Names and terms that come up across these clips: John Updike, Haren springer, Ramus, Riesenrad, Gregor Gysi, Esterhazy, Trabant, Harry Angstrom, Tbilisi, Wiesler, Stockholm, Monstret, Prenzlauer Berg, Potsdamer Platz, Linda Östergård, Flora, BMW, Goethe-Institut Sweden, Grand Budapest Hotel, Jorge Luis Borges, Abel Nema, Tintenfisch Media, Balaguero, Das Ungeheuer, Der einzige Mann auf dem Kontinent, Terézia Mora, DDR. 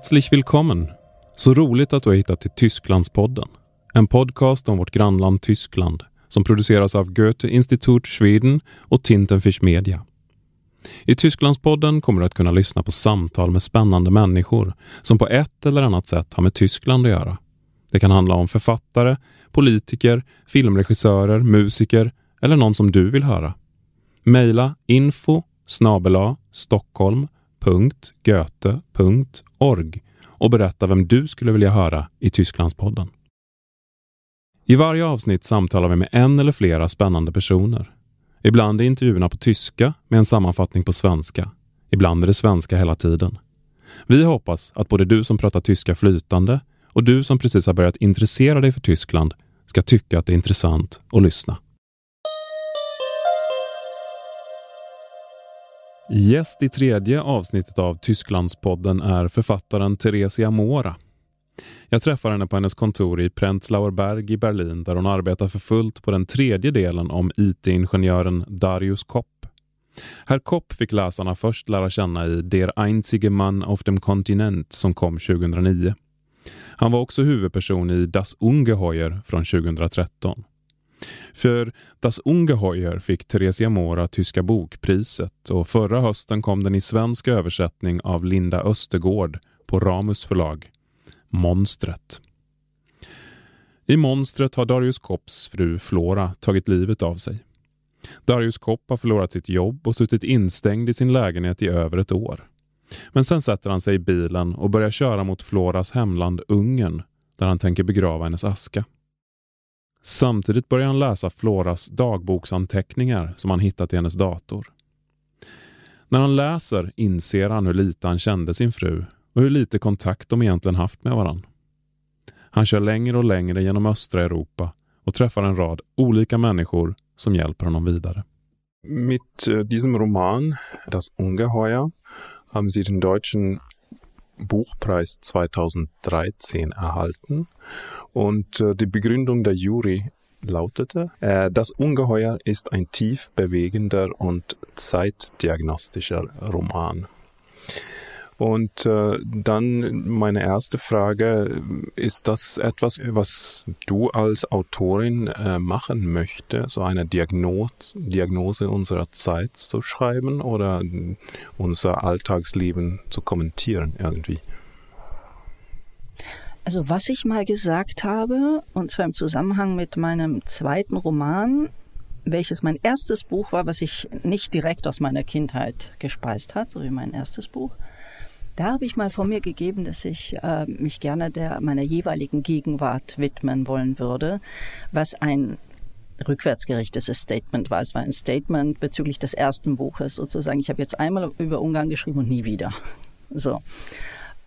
Herzlich willkommen! Så roligt att du har hittat till Tysklandspodden. En podcast om vårt grannland Tyskland som produceras av Goethe-Institut Sweden och Tintenfisch Media. I Tysklandspodden kommer du att kunna lyssna på samtal med spännande människor som på ett eller annat sätt har med Tyskland att göra. Det kan handla om författare, politiker, filmregissörer, musiker eller någon som du vill höra. Mejla info@stockholm.goethe.org och berätta vem du skulle vilja höra i Tysklandspodden. I varje avsnitt samtalar vi med en eller flera spännande personer. Ibland är intervjuerna på tyska med en sammanfattning på svenska. Ibland är det svenska hela tiden. Vi hoppas att både du som pratar tyska flytande och du som precis har börjat intressera dig för Tyskland ska tycka att det är intressant att lyssna. Gäst i tredje avsnittet av Tysklandspodden är författaren Terézia Mora. Jag träffar henne på hennes kontor i Prenzlauer Berg i Berlin där hon arbetar för fullt på den tredje delen om IT-ingenjören Darius Kopp. Herr Kopp fick läsarna först lära känna i Der einzige Mann auf dem Kontinent som kom 2009. Han var också huvudperson i Das Ungeheuer från 2013. För Das Ungeheuer fick Terézia Mora tyska bokpriset och förra hösten kom den i svensk översättning av Linda Östergård på Ramus förlag, Monstret. I Monstret har Darius Kopps fru Flora tagit livet av sig. Darius Kopp har förlorat sitt jobb och suttit instängd i sin lägenhet i över ett år. Men sen sätter han sig i bilen och börjar köra mot Floras hemland Ungern där han tänker begrava hennes aska. Samtidigt börjar han läsa Floras dagboksanteckningar som han hittat i hennes dator. När han läser inser han hur lite han kände sin fru och hur lite kontakt de egentligen haft med varann. Han kör längre och längre genom östra Europa och träffar en rad olika människor som hjälper honom vidare. Med diesem Roman, Das Ungeheuer, haben Sie den deutschen Buchpreis 2013 erhalten und die Begründung der Jury lautete, Das Ungeheuer ist ein tief bewegender und zeitdiagnostischer Roman. Und dann meine erste Frage, ist das etwas, was du als Autorin machen möchtest, so eine Diagnose unserer Zeit zu schreiben oder unser Alltagsleben zu kommentieren irgendwie? Also was ich mal gesagt habe, und zwar im Zusammenhang mit meinem zweiten Roman, welches mein erstes Buch war, was ich nicht direkt aus meiner Kindheit gespeist hat, so wie mein erstes Buch, da habe ich mal von mir gegeben, dass ich mich gerne meiner jeweiligen Gegenwart widmen wollen würde, was ein rückwärtsgerichtetes Statement war. Es war ein Statement bezüglich des ersten Buches sozusagen. Ich habe jetzt einmal über Ungarn geschrieben und nie wieder. So.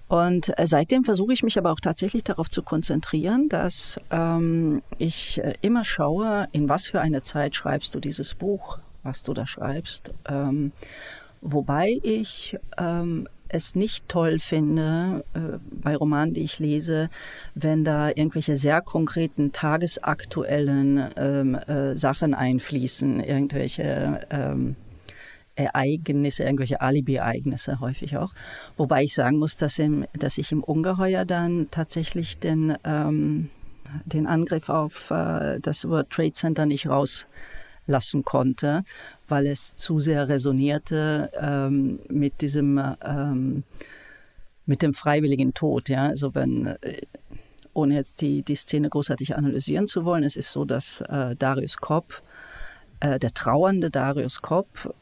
Und seitdem versuche ich mich aber auch tatsächlich darauf zu konzentrieren, dass ich immer schaue, in was für eine Zeit schreibst du dieses Buch, was du da schreibst. Wobei ich es nicht toll finde, bei Romanen, die ich lese, wenn da irgendwelche sehr konkreten, tagesaktuellen Sachen einfließen, irgendwelche Ereignisse, irgendwelche Alibi-Ereignisse häufig auch. Wobei ich sagen muss, dass ich im Ungeheuer dann tatsächlich den Angriff auf das World Trade Center nicht rauslassen konnte, weil es zu sehr resonierte mit dem freiwilligen Tod. Ja? Also wenn, ohne jetzt die Szene großartig analysieren zu wollen, es ist so, dass Darius Kopp, der trauernde Darius Kopp,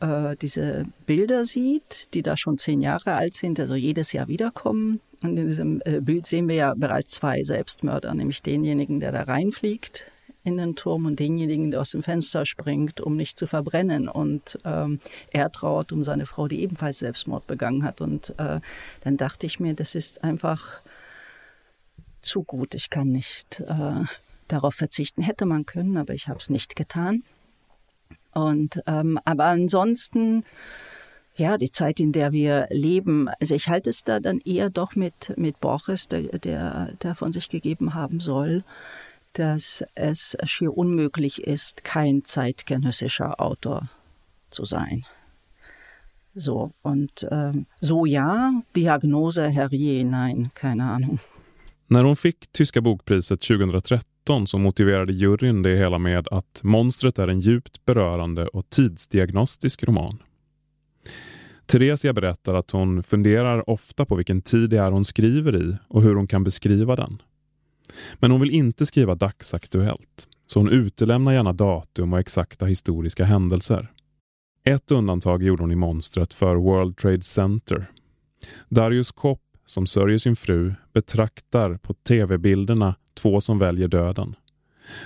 diese Bilder sieht, die da schon 10 Jahre alt sind, also jedes Jahr wiederkommen. Und in diesem Bild sehen wir ja bereits 2 Selbstmörder, nämlich denjenigen, der da reinfliegt in den Turm und denjenigen, der aus dem Fenster springt, um nicht zu verbrennen. Und er trauert um seine Frau, die ebenfalls Selbstmord begangen hat. Und dann dachte ich mir, das ist einfach zu gut. Ich kann nicht darauf verzichten. Hätte man können, aber ich habe es nicht getan. Und aber ansonsten, ja, die Zeit, in der wir leben, also ich halte es da dann eher doch mit Borges, der von sich gegeben haben soll, dass es schier unmöglich ist, kein zeitgenössischer Autor zu sein. So, und so ja, Diagnose Herrje, nein, keine Ahnung. När hon fick Tyska bokpriset 2013 så motiverade juryn det hela med att Monstret är en djupt berörande och tidsdiagnostisk roman. Terézia berättar att hon funderar ofta på vilken tid det är hon skriver i och hur hon kan beskriva den. Men hon vill inte skriva dagsaktuellt, så hon utelämnar gärna datum och exakta historiska händelser. Ett undantag gjorde hon i Monstret för World Trade Center. Darius Kopp, som sörjer sin fru, betraktar på tv-bilderna två som väljer döden.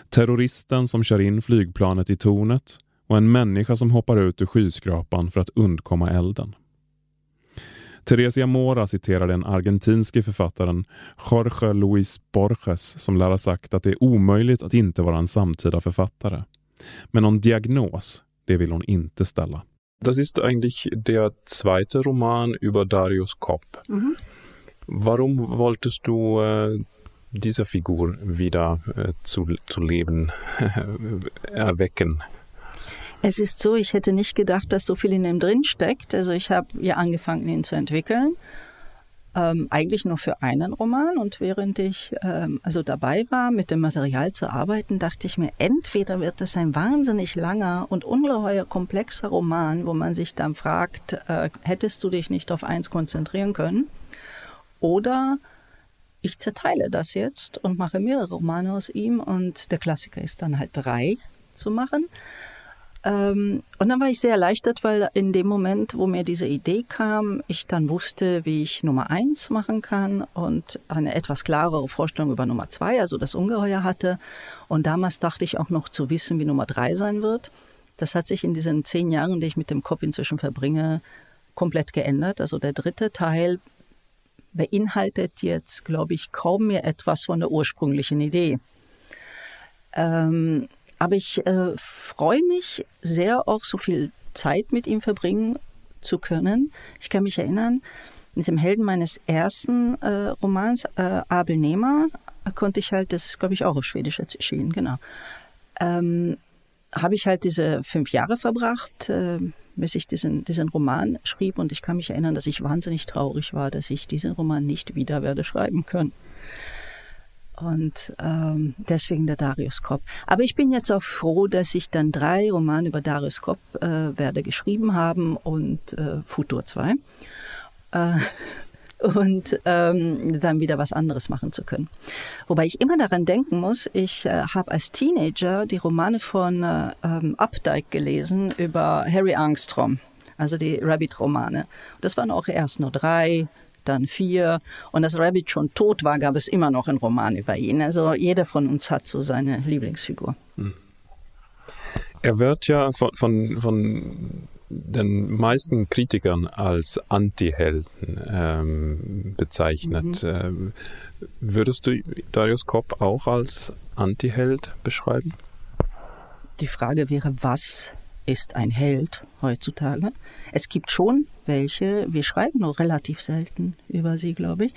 Terroristen som kör in flygplanet i tornet och en människa som hoppar ut ur skyskrapan för att undkomma elden. Terézia Mora citerade den argentinske författaren Jorge Luis Borges, som lär ha sagt att det är omöjligt att inte vara en samtida författare. Men någon diagnos, det vill hon inte ställa. Das ist eigentlich der zweite Roman über Darius Kopp. Mhm. Warum wolltest du diese Figur wieder zu leben erwecken? Es ist so, ich hätte nicht gedacht, dass so viel in dem drin steckt. Also ich habe ja angefangen, ihn zu entwickeln. Eigentlich nur für einen Roman. Und während ich dabei war, mit dem Material zu arbeiten, dachte ich mir, entweder wird das ein wahnsinnig langer und ungeheuer komplexer Roman, wo man sich dann fragt, hättest du dich nicht auf eins konzentrieren können? Oder ich zerteile das jetzt und mache mehrere Romane aus ihm. Und der Klassiker ist dann halt 3 zu machen. Und dann war ich sehr erleichtert, weil in dem Moment, wo mir diese Idee kam, ich dann wusste, wie ich Nummer 1 machen kann und eine etwas klarere Vorstellung über Nummer 2, also das Ungeheuer hatte. Und damals dachte ich auch noch zu wissen, wie Nummer 3 sein wird. Das hat sich in diesen 10 Jahren, die ich mit dem Kopf inzwischen verbringe, komplett geändert. Also der dritte Teil beinhaltet jetzt, glaube ich, kaum mehr etwas von der ursprünglichen Idee. Aber ich freue mich sehr, auch so viel Zeit mit ihm verbringen zu können. Ich kann mich erinnern, mit dem Helden meines ersten Romans, Abel Nema, konnte ich halt, das ist glaube ich auch auf Schwedisch erschienen, genau, habe ich halt diese 5 Jahre verbracht, bis ich diesen Roman schrieb. Und ich kann mich erinnern, dass ich wahnsinnig traurig war, dass ich diesen Roman nicht wieder werde schreiben können. Und deswegen der Darius Kopp. Aber ich bin jetzt auch froh, dass ich dann 3 Romane über Darius Kopp werde geschrieben haben und Futur 2. Und dann wieder was anderes machen zu können. Wobei ich immer daran denken muss, ich habe als Teenager die Romane von Updike gelesen über Harry Angstrom, also die Rabbit-Romane. Das waren auch erst nur 3, dann 4. Und dass Rabbit schon tot war, gab es immer noch einen Roman über ihn. Also jeder von uns hat so seine Lieblingsfigur. Er wird ja von den meisten Kritikern als Anti-Helden bezeichnet. Mhm. Würdest du Darius Kopp auch als Anti-Held beschreiben? Die Frage wäre, was ist ein Held heutzutage? Es gibt schon welche, wir schreiben noch relativ selten über sie, glaube ich.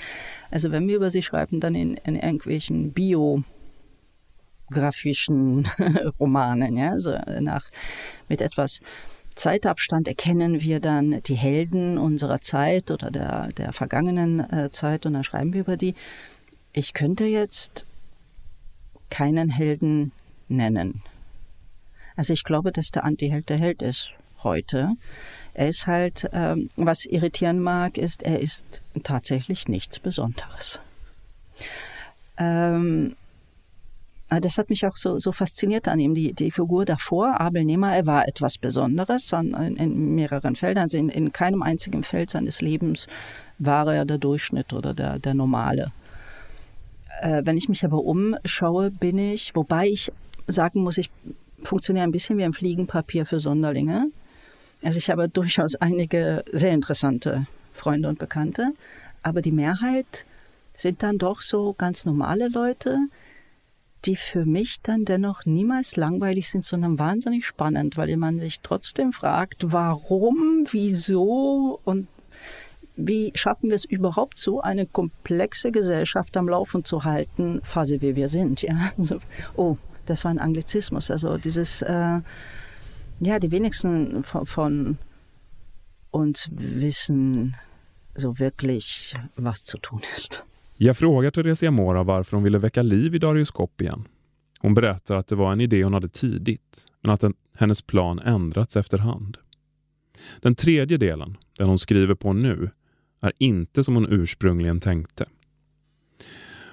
Also wenn wir über sie schreiben, dann in irgendwelchen biografischen Romanen, ja, so mit etwas Zeitabstand erkennen wir dann die Helden unserer Zeit oder der vergangenen Zeit und dann schreiben wir über die. Ich könnte jetzt keinen Helden nennen. Also ich glaube, dass der Antiheld der Held ist heute. Er ist halt, was irritieren mag, ist, er ist tatsächlich nichts Besonderes. Das hat mich auch so fasziniert an ihm. Die Figur davor, Abel Nema, er war etwas Besonderes in mehreren Feldern. Also in keinem einzigen Feld seines Lebens war er der Durchschnitt oder der Normale. Wenn ich mich aber umschaue, wobei ich sagen muss, ich funktioniere ein bisschen wie ein Fliegenpapier für Sonderlinge. Also ich habe durchaus einige sehr interessante Freunde und Bekannte. Aber die Mehrheit sind dann doch so ganz normale Leute, die für mich dann dennoch niemals langweilig sind, sondern wahnsinnig spannend, weil man sich trotzdem fragt, warum, wieso und wie schaffen wir es überhaupt so, eine komplexe Gesellschaft am Laufen zu halten, Phase wie wir sind. Ja? Also, das war ein Anglizismus. Also die wenigsten von und wissen so wirklich, was zu tun ist. Jag frågar Terézia Mora varför hon ville väcka liv i Darius Kopp igen. Hon berättar att det var en idé hon hade tidigt, men att hennes plan ändrats efterhand. Den tredje delen, den hon skriver på nu, är inte som hon ursprungligen tänkte.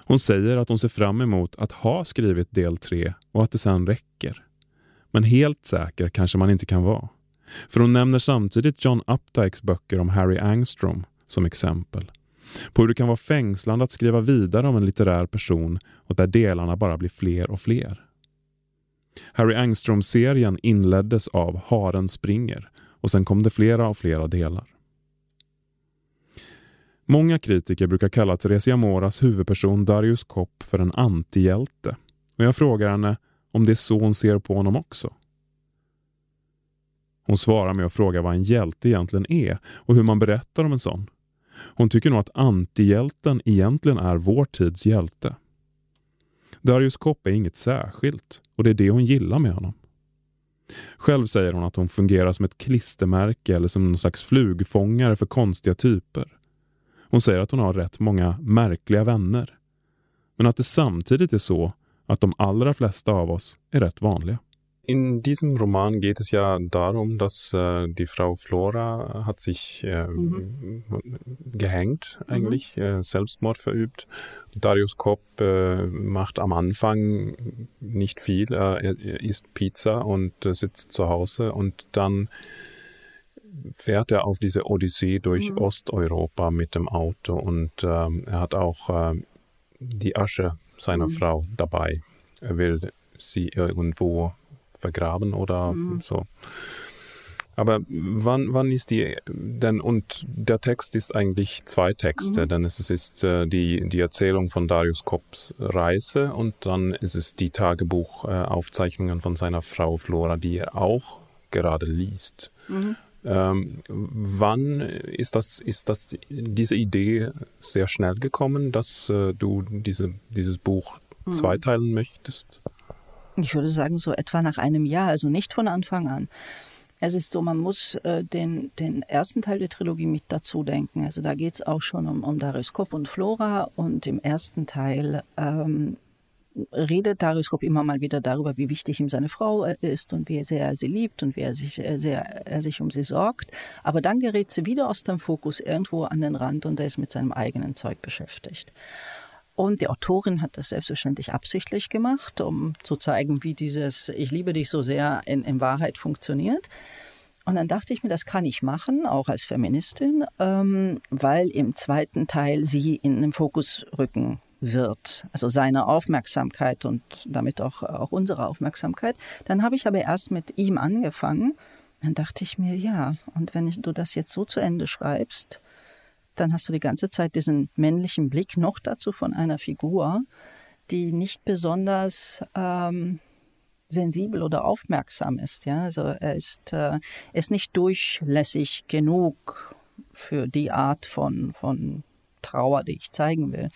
Hon säger att hon ser fram emot att ha skrivit del 3 och att det sen räcker. Men helt säker kanske man inte kan vara. För hon nämner samtidigt John Updikes böcker om Harry Angstrom som exempel. På hur det kan vara fängslande att skriva vidare om en litterär person och där delarna bara blir fler och fler. Harry Angstrom-serien inleddes av Haren springer och sen kom det flera och flera delar. Många kritiker brukar kalla Terézia Moras huvudperson Darius Kopp för en antihjälte. Och jag frågar henne om det är så hon ser på honom också. Hon svarar med att fråga vad en hjälte egentligen är och hur man berättar om en sån. Hon tycker nog att antihjälten egentligen är vår tids hjälte. Darius Kopp är inget särskilt och det är det hon gillar med honom. Själv säger hon att hon fungerar som ett klistermärke eller som någon slags flugfångare för konstiga typer. Hon säger att hon har rätt många märkliga vänner. Men att det samtidigt är så att de allra flesta av oss är rätt vanliga. In diesem Roman geht es ja darum, dass die Frau Flora hat sich gehängt eigentlich, Selbstmord verübt. Darius Kopp macht am Anfang nicht viel, er isst Pizza und sitzt zu Hause und dann fährt er auf diese Odyssee durch Osteuropa mit dem Auto und er hat auch die Asche seiner Frau dabei. Er will sie irgendwo vergraben oder so. Aber wann ist die denn, und der Text ist eigentlich zwei Texte, denn es ist die Erzählung von Darius Kopps Reise und dann ist es die Tagebuchaufzeichnungen von seiner Frau Flora, die er auch gerade liest. Wann ist das diese Idee sehr schnell gekommen, dass du dieses Buch zweiteilen möchtest? Ich würde sagen, so etwa nach einem Jahr, also nicht von Anfang an. Es ist so, man muss den ersten Teil der Trilogie mit dazu denken. Also da geht es auch schon um Darius Kopp und Flora. Und im ersten Teil redet Darius Kopp immer mal wieder darüber, wie wichtig ihm seine Frau ist und wie sehr er sie liebt und wie er sich um sie sorgt. Aber dann gerät sie wieder aus dem Fokus irgendwo an den Rand und er ist mit seinem eigenen Zeug beschäftigt. Und die Autorin hat das selbstverständlich absichtlich gemacht, um zu zeigen, wie dieses Ich liebe dich so sehr in Wahrheit funktioniert. Und dann dachte ich mir, das kann ich machen, auch als Feministin, weil im zweiten Teil sie in den Fokus rücken wird. Also seine Aufmerksamkeit und damit auch unsere Aufmerksamkeit. Dann habe ich aber erst mit ihm angefangen. Dann dachte ich mir, ja, und wenn du das jetzt so zu Ende schreibst, dann hast du die ganze Zeit diesen männlichen Blick noch dazu von einer Figur, die nicht besonders sensibel oder aufmerksam ist. Ja? Also er ist nicht durchlässig genug für die Art von Trauer, die ich zeigen will.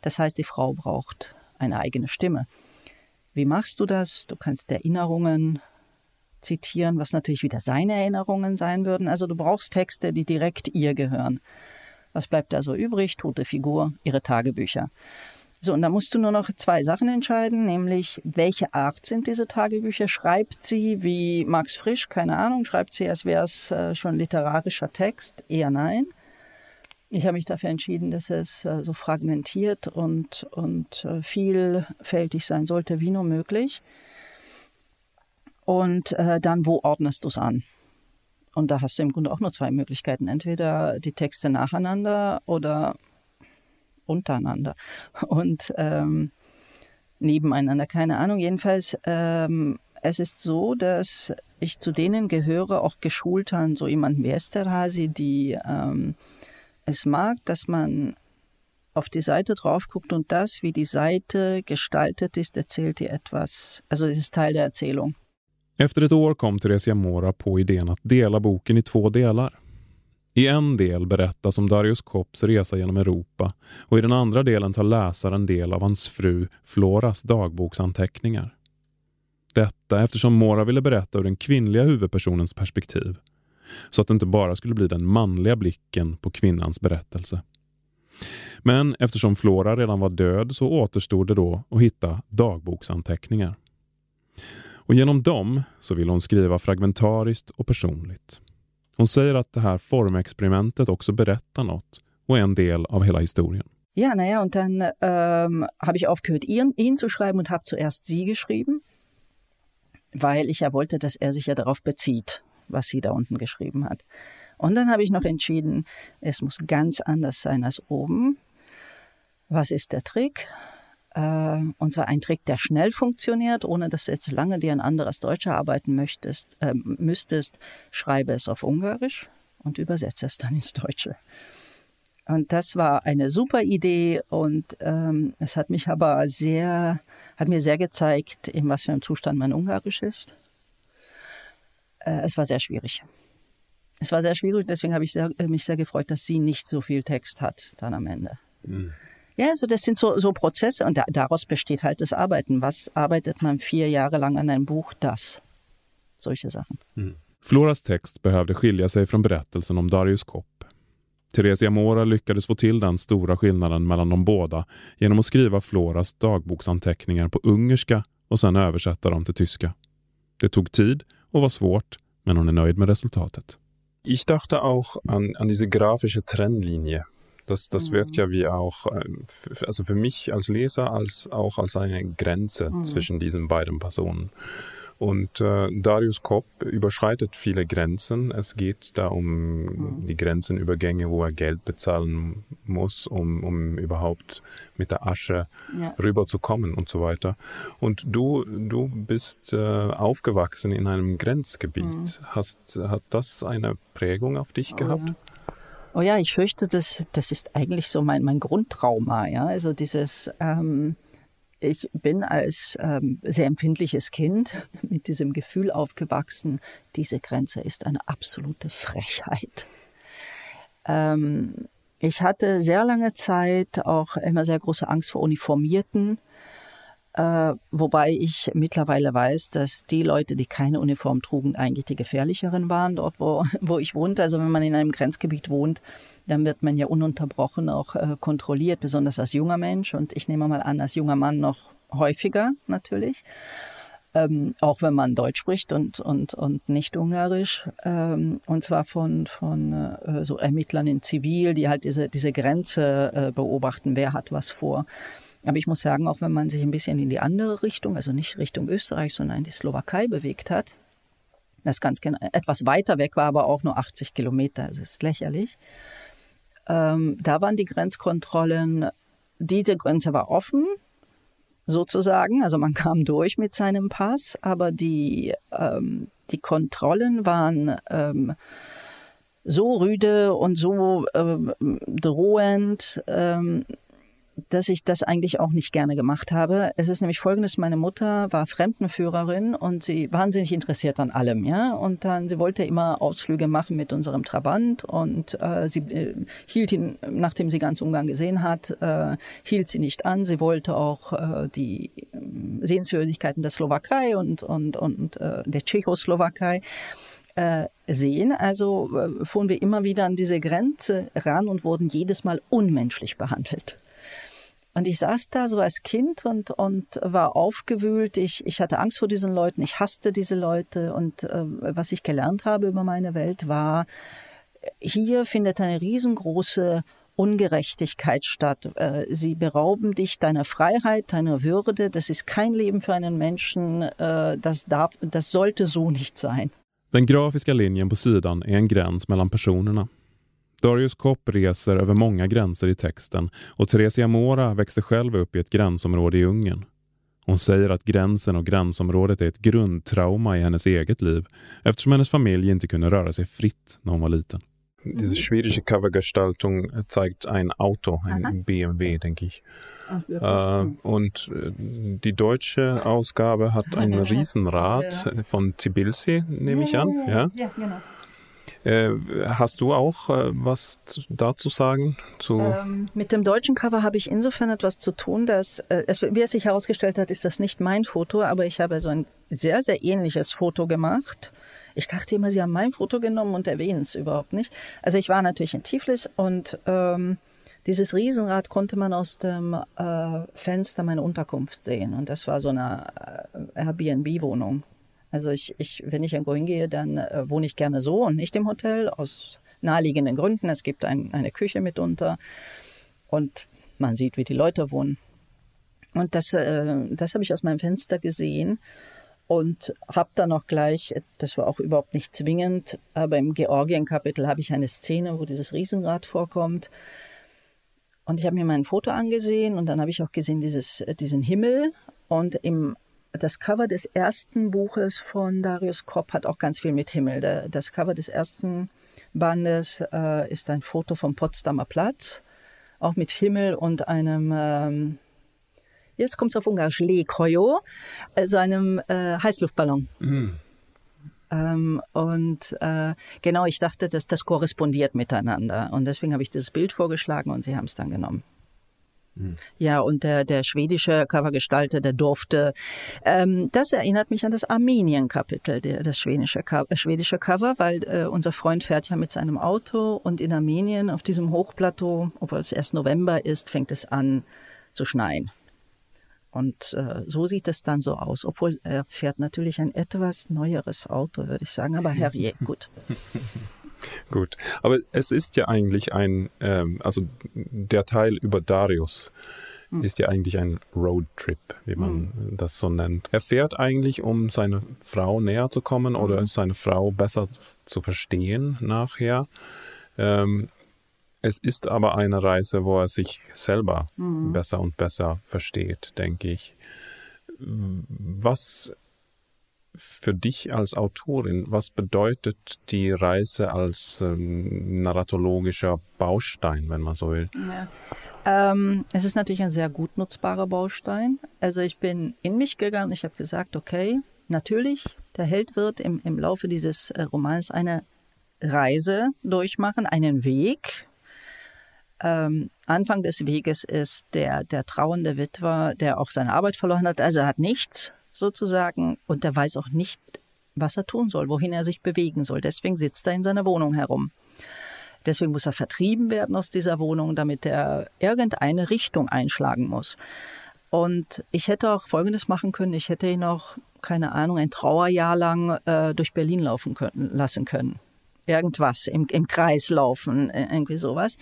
Das heißt, die Frau braucht eine eigene Stimme. Wie machst du das? Du kannst Erinnerungen zitieren, was natürlich wieder seine Erinnerungen sein würden. Also du brauchst Texte, die direkt ihr gehören. Was bleibt da so übrig? Tote Figur, ihre Tagebücher. So, und da musst du nur noch zwei Sachen entscheiden, nämlich welche Art sind diese Tagebücher? Schreibt sie wie Max Frisch? Keine Ahnung. Schreibt sie, als wäre es schon literarischer Text? Eher nein. Ich habe mich dafür entschieden, dass es so fragmentiert und vielfältig sein sollte, wie nur möglich. Und dann, wo ordnest du es an? Und da hast du im Grunde auch nur zwei Möglichkeiten. Entweder die Texte nacheinander oder untereinander. Und nebeneinander, keine Ahnung. Jedenfalls, es ist so, dass ich zu denen gehöre, auch geschult an so jemanden wie Esterhazy, die es mag, dass man auf die Seite drauf guckt und das, wie die Seite gestaltet ist, erzählt dir etwas. Also das ist Teil der Erzählung. Efter ett år kom Terézia Mora på idén att dela boken i två delar. I en del berättas om Darius Kopps resa genom Europa och i den andra delen tar läsaren del av hans fru Floras dagboksanteckningar. Detta eftersom Mora ville berätta ur den kvinnliga huvudpersonens perspektiv. så att det inte bara skulle bli den manliga blicken på kvinnans berättelse. Men eftersom Flora redan var död så återstod det då att hitta dagboksanteckningar. Och genom dem så vill hon skriva fragmentariskt och personligt. Hon säger att det här formexperimentet också berättar något och är en del av hela historien. Ja, naja, und dann habe ich aufgehört, ihn zu schreiben und habe zuerst sie geschrieben, weil ich ja wollte, dass er sich ja darauf bezieht, was sie da unten geschrieben hat. Und dann habe ich noch entschieden, es muss ganz anders sein als oben. Was ist der Trick? Und zwar ein Trick, der schnell funktioniert, ohne dass du jetzt lange dir ein anderes Deutsch arbeiten müsstest. Schreibe es auf Ungarisch und übersetze es dann ins Deutsche. Und das war eine super Idee und es hat mich aber hat mir sehr gezeigt, in was für einem Zustand mein Ungarisch ist. Es war sehr schwierig. Es war sehr schwierig, deswegen habe ich mich sehr gefreut, dass sie nicht so viel Text hat dann am Ende. Mhm. Ja, so das sind so Prozesse und daraus besteht halt das Arbeiten. Was arbeitet man 4 Jahre lang an einem Buch? Das. Solche Sachen. Mm. Floras text behövde skilja sig från berättelsen om Darius Kopp. Terézia Mora lyckades få till den stora skillnaden mellan de båda genom att skriva Floras dagboksanteckningar på ungerska och sen översätta dem till tyska. Det tog tid och var svårt, men hon är nöjd med resultatet. Ich dachte auch an diese grafische Trennlinie. Das wirkt ja wie auch, also für mich als Leser, auch als eine Grenze zwischen diesen beiden Personen. Und Darius Kopp überschreitet viele Grenzen. Es geht da um die Grenzenübergänge, wo er Geld bezahlen muss, um überhaupt mit der Asche rüberzukommen und so weiter. Und du bist aufgewachsen in einem Grenzgebiet. Hat das eine Prägung auf dich gehabt? Ja. Oh ja, ich fürchte, das ist eigentlich so mein Grundtrauma. Ja? Also dieses, ich bin als sehr empfindliches Kind mit diesem Gefühl aufgewachsen, diese Grenze ist eine absolute Frechheit. Ich hatte sehr lange Zeit auch immer sehr große Angst vor Uniformierten, wobei ich mittlerweile weiß, dass die Leute, die keine Uniform trugen, eigentlich die gefährlicheren waren dort, wo ich wohnte. Also wenn man in einem Grenzgebiet wohnt, dann wird man ja ununterbrochen auch kontrolliert, besonders als junger Mensch. Und ich nehme mal an, als junger Mann noch häufiger natürlich, auch wenn man Deutsch spricht und nicht Ungarisch. Und zwar von so Ermittlern in Zivil, die halt diese Grenze beobachten, wer hat was vor. Aber ich muss sagen, auch wenn man sich ein bisschen in die andere Richtung, also nicht Richtung Österreich, sondern in die Slowakei bewegt hat, das ganz etwas weiter weg war, aber auch nur 80 Kilometer, das ist lächerlich. Da waren die Grenzkontrollen, diese Grenze war offen, sozusagen, also man kam durch mit seinem Pass, aber die Kontrollen waren so rüde und so drohend, dass ich das eigentlich auch nicht gerne gemacht habe. Es ist nämlich folgendes, meine Mutter war Fremdenführerin und sie war wahnsinnig interessiert an allem, ja. Und dann, sie wollte immer Ausflüge machen mit unserem Trabant und sie hielt ihn, nachdem sie ganz Ungarn gesehen hat, hielt sie nicht an. Sie wollte auch die Sehenswürdigkeiten der Slowakei und der Tschechoslowakei sehen. Also fuhren wir immer wieder an diese Grenze ran und wurden jedes Mal unmenschlich behandelt. Und ich saß da so als Kind und war aufgewühlt. Ich hatte Angst vor diesen Leuten, ich hasste diese Leute. Und was ich gelernt habe über meine Welt war, hier findet eine riesengroße Ungerechtigkeit statt. Sie berauben dich deiner Freiheit, deiner Würde. Das ist kein Leben für einen Menschen. Das sollte so nicht sein. Den grafiska linjen på sidan är en gräns mellan personerna. Darius Kopp reser över många gränser i texten och Terézia Mora växte själv upp i ett gränsområde i Ungern. Hon säger att gränsen och gränsområdet är ett grundtrauma i hennes eget liv eftersom hennes familj inte kunde röra sig fritt när hon var liten. Diese schwierige Covergestaltung zeigt ein Auto, ein BMW, denke ich. Und die deutsche Ausgabe hat ein Riesenrad von Tbilisi, nehme ich an. Ja, genau. Hast du auch was dazu sagen? Mit dem deutschen Cover habe ich insofern etwas zu tun, dass wie es sich herausgestellt hat, ist das nicht mein Foto, aber ich habe so ein sehr, sehr ähnliches Foto gemacht Ich dachte immer, sie haben mein Foto genommen und erwähnen es überhaupt nicht. Also ich war natürlich in Tiflis und dieses Riesenrad konnte man aus dem Fenster meiner Unterkunft sehen. Und das war so eine Airbnb-Wohnung. Also wenn ich irgendwo hingehe, dann wohne ich gerne so und nicht im Hotel, aus naheliegenden Gründen. Es gibt eine Küche mitunter und man sieht, wie die Leute wohnen. Und das habe ich aus meinem Fenster gesehen und habe dann auch gleich, das war auch überhaupt nicht zwingend, aber im Georgien-Kapitel habe ich eine Szene, wo dieses Riesenrad vorkommt. Und ich habe mir mein Foto angesehen und dann habe ich auch gesehen diesen Himmel. Und das Cover des ersten Buches von Darius Kopp hat auch ganz viel mit Himmel. Das Cover des ersten Bandes ist ein Foto vom Potsdamer Platz, auch mit Himmel und einem, jetzt kommt es auf Ungarisch, Légkoyo, also einem Heißluftballon. Mhm. Genau, ich dachte, dass das korrespondiert miteinander. Und deswegen habe ich dieses Bild vorgeschlagen und sie haben es dann genommen. Mhm. Ja, und der schwedische Covergestalter, der durfte. Das erinnert mich an das Armenien-Kapitel, das schwedische Cover, weil unser Freund fährt ja mit seinem Auto und in Armenien auf diesem Hochplateau, obwohl es erst November ist, fängt es an zu schneien. Und so sieht es dann so aus, obwohl er fährt natürlich ein etwas neueres Auto, würde ich sagen, aber herrje, gut. Gut, aber es ist ja eigentlich also der Teil über Darius ist ja eigentlich ein Roadtrip, wie man das so nennt. Er fährt eigentlich, um seiner Frau näher zu kommen oder seine Frau besser zu verstehen nachher. Es ist aber eine Reise, wo er sich selber besser und besser versteht, denke ich. Was für dich als Autorin, was bedeutet die Reise als narratologischer Baustein, wenn man so will? Ja. Es ist natürlich ein sehr gut nutzbarer Baustein. Also ich bin in mich gegangen, ich habe gesagt, okay, natürlich, der Held wird im Laufe dieses Romans eine Reise durchmachen, einen Weg. Anfang des Weges ist der trauernde Witwer, der auch seine Arbeit verloren hat. Also er hat nichts sozusagen und er weiß auch nicht, was er tun soll, wohin er sich bewegen soll. Deswegen sitzt er in seiner Wohnung herum. Deswegen muss er vertrieben werden aus dieser Wohnung, damit er irgendeine Richtung einschlagen muss. Und ich hätte auch Folgendes machen können. Ich hätte ihn auch, keine Ahnung, ein Trauerjahr lang durch Berlin laufen lassen können. Irgendwas, im Kreis laufen, irgendwie sowas.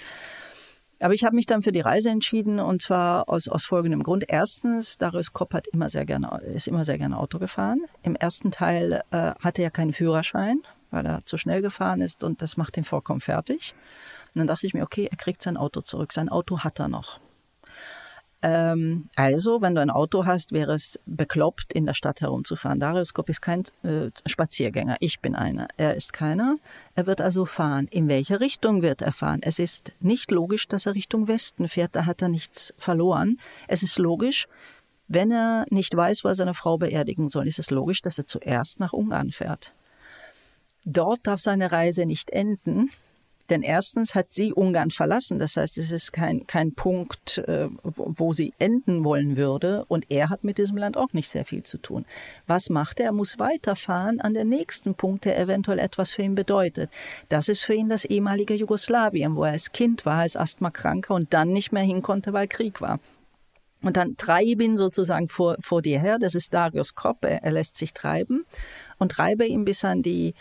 Aber ich habe mich dann für die Reise entschieden und zwar aus folgendem Grund. Erstens, Darius Kopp ist immer sehr gerne Auto gefahren. Im ersten Teil hatte er keinen Führerschein, weil er zu schnell gefahren ist und das macht ihn vollkommen fertig. Und dann dachte ich mir, okay, er kriegt sein Auto zurück. Sein Auto hat er noch. Also, wenn du ein Auto hast, wäre es bekloppt, in der Stadt herumzufahren. Darius Kopp ist kein Spaziergänger. Ich bin einer. Er ist keiner. Er wird also fahren. In welche Richtung wird er fahren? Es ist nicht logisch, dass er Richtung Westen fährt. Da hat er nichts verloren. Es ist logisch, wenn er nicht weiß, wo er seine Frau beerdigen soll, ist es logisch, dass er zuerst nach Ungarn fährt. Dort darf seine Reise nicht enden. Denn erstens hat sie Ungarn verlassen. Das heißt, es ist kein Punkt, wo sie enden wollen würde. Und er hat mit diesem Land auch nicht sehr viel zu tun. Was macht er? Er muss weiterfahren an den nächsten Punkt, der eventuell etwas für ihn bedeutet. Das ist für ihn das ehemalige Jugoslawien, wo er als Kind war, als Asthmakranker und dann nicht mehr hin konnte, weil Krieg war. Und dann treibe ihn sozusagen vor dir her. Das ist Darius Kopp. Er lässt sich treiben und treibe ihn bis an die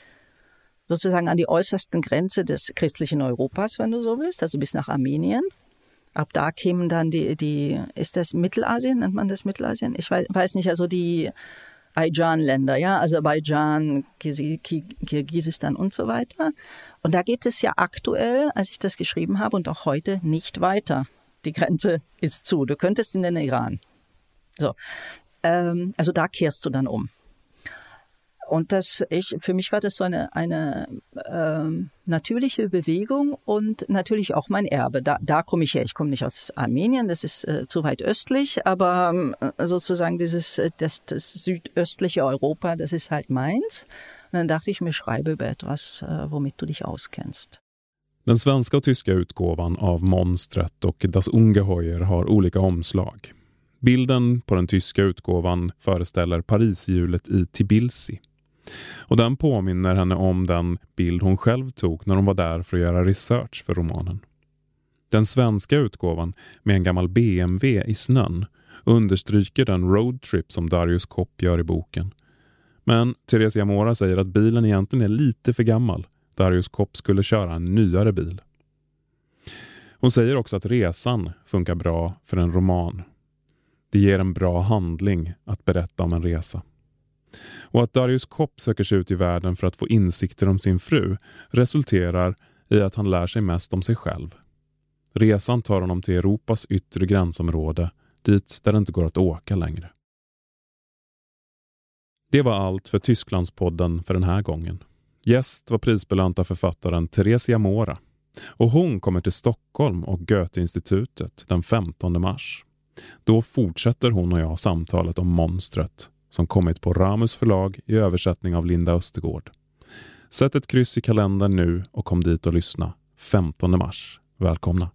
sozusagen an die äußersten Grenze des christlichen Europas, wenn du so willst, also bis nach Armenien. Ab da kämen dann ist das Mittelasien, nennt man das Mittelasien? Ich weiß nicht, also die Aijan-Länder, ja, Aserbaidschan, Kirgisistan und so weiter. Und da geht es ja aktuell, als ich das geschrieben habe und auch heute, nicht weiter. Die Grenze ist zu. Du könntest in den Iran. So. Also da kehrst du dann um. Und für mich war das so eine natürliche Bewegung und natürlich auch mein Erbe. Da komme ich her. Ich komme nicht aus Armenien, das ist zu weit östlich, aber sozusagen das südöstliche Europa, das ist halt meins. Und dann dachte ich mir, schreibe über etwas, womit du dich auskennst. Den svenska och tyska utgåvan av Monstret och Das Ungeheuer har olika omslag. Bilden på den tyska utgåvan föreställer Parishjulet i Tbilisi. Och den påminner henne om den bild hon själv tog när hon var där för att göra research för romanen. Den svenska utgåvan med en gammal BMW i snön understryker den roadtrip som Darius Kopp gör i boken. Men Terézia Mora säger att bilen egentligen är lite för gammal. Darius Kopp skulle köra en nyare bil. Hon säger också att resan funkar bra för en roman. Det ger en bra handling att berätta om en resa. Och att Darius Kopp söker sig ut i världen för att få insikter om sin fru resulterar i att han lär sig mest om sig själv. Resan tar honom till Europas yttre gränsområde, dit där det inte går att åka längre. Det var allt för Tysklandspodden för den här gången. Gäst var prisbelönta författaren Terézia Mora. Och hon kommer till Stockholm och Goethe-institutet den 15 mars. Då fortsätter hon och jag samtalet om Monstret, som kommit på Ramus förlag i översättning av Linda Östergård. Sätt ett kryss i kalendern nu och kom dit och lyssna. 15 mars. Välkomna!